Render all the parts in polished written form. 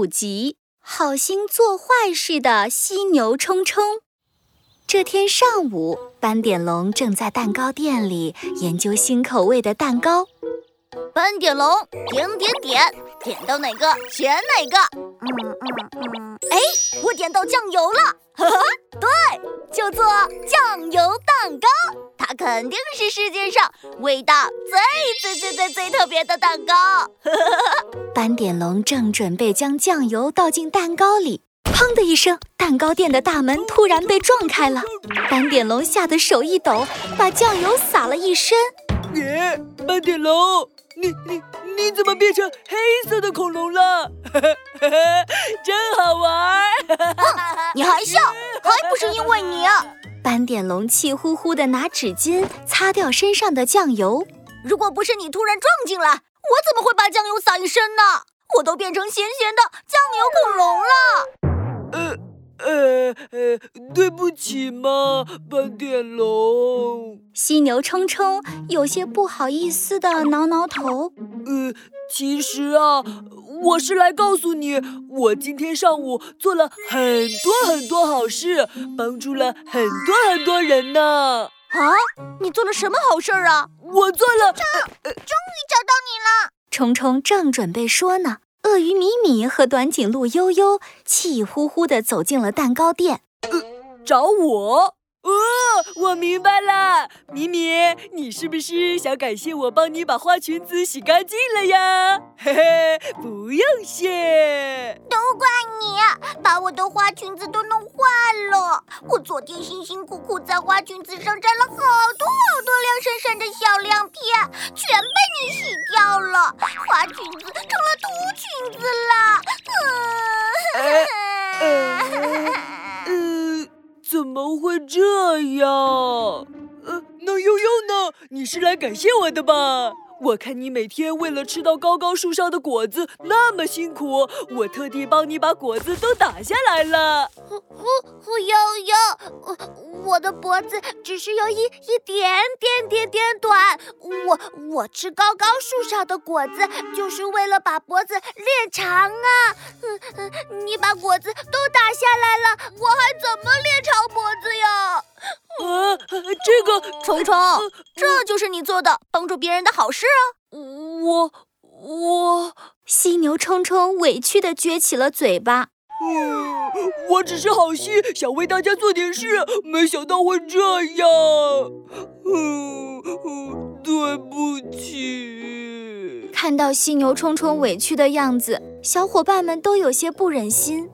5集好心做坏事的犀牛冲冲。这天上午，斑点龙正在蛋糕店里研究新口味的蛋糕。斑点龙点到哪个选哪个。哎，我点到酱油了。呵呵，对，就做酱油蛋糕，它肯定是世界上味道最特别的蛋糕。呵呵，斑点龙正准备将酱油倒进蛋糕里，砰的一声，蛋糕店的大门突然被撞开了。斑点龙吓得手一抖，把酱油洒了一身。斑点龙，你怎么变成黑色的恐龙了？真好玩！你还笑，还不是因为你啊！斑点龙气呼呼地拿纸巾擦掉身上的酱油。如果不是你突然撞进来，我怎么会把酱油洒一身呢？我都变成咸咸的酱油恐龙了！对不起嘛，斑点龙。犀牛冲冲有些不好意思地挠头。其实啊，我是来告诉你，我今天上午做了很多好事，帮助了很多人呢。啊，你做了什么好事啊？我做了，终于找到你了。冲冲正准备说呢，鳄鱼米米和短颈鹿悠悠气呼呼地走进了蛋糕店。找我？我明白了，米米，你是不是想感谢我帮你把花裙子洗干净了呀？嘿嘿，不用谢。都怪你，把我的花裙子都弄坏了。我昨天辛辛苦苦在花裙子上沾了好多亮闪闪的小亮片，全被你洗掉了，花裙子成了秃裙子了。怎么会这样？那悠悠呢？你是来感谢我的吧？我看你每天为了吃到高高树上的果子那么辛苦，我特地帮你把果子都打下来了。悠悠，我的脖子只是有一点点短，我吃高高树上的果子就是为了把脖子练长啊。你把果子都打下来了，我还怎么练长脖子呀？这个虫虫，这就是你做的帮助别人的好事啊！我犀牛冲冲委屈地撅起了嘴巴。我只是好心想为大家做点事，没想到会这样。对不起。看到犀牛冲冲委屈的样子，小伙伴们都有些不忍心。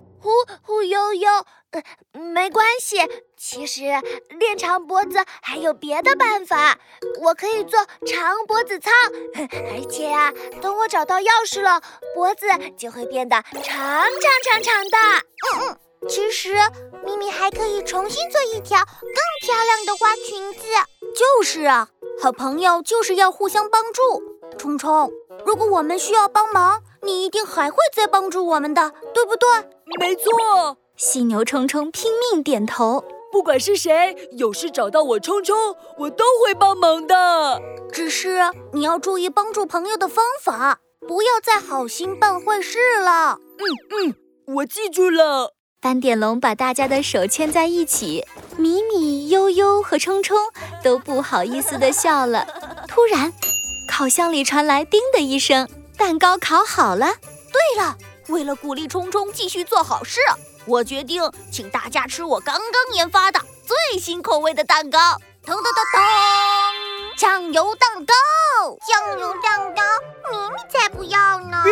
悠悠，没关系，其实练长脖子还有别的办法，我可以做长脖子操，而且啊，等我找到钥匙了，脖子就会变得长的。其实咪咪还可以重新做一条更漂亮的花裙子。就是啊，好朋友就是要互相帮助。冲冲，如果我们需要帮忙，你一定还会再帮助我们的，对不对？没错。犀牛冲冲拼命点头。不管是谁有事找到我冲冲，我都会帮忙的。只是你要注意帮助朋友的方法，不要再好心办坏事了。我记住了。斑点龙把大家的手牵在一起，米米、悠悠和冲冲都不好意思地笑了。突然，烤箱里传来叮的一声，蛋糕烤好了。对了，为了鼓励冲冲继续做好事，我决定请大家吃我刚刚研发的最新口味的蛋糕。酱油蛋糕。酱油蛋糕？明明才不要呢。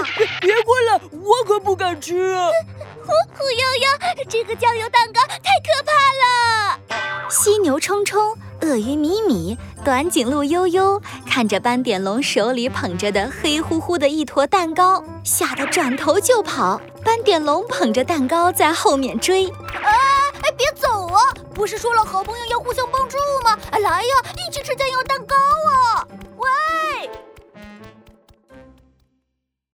别过来，我可不敢吃。悠悠，这个酱油蛋糕太可怕了。犀牛冲冲、鳄鱼米米、短颈鹿悠悠看着斑点龙手里捧着的黑乎乎的一坨蛋糕，吓得转头就跑。斑点龙捧着蛋糕在后面追。别走啊，不是说了好朋友要互相帮助吗？来呀，一起吃酱油蛋糕啊。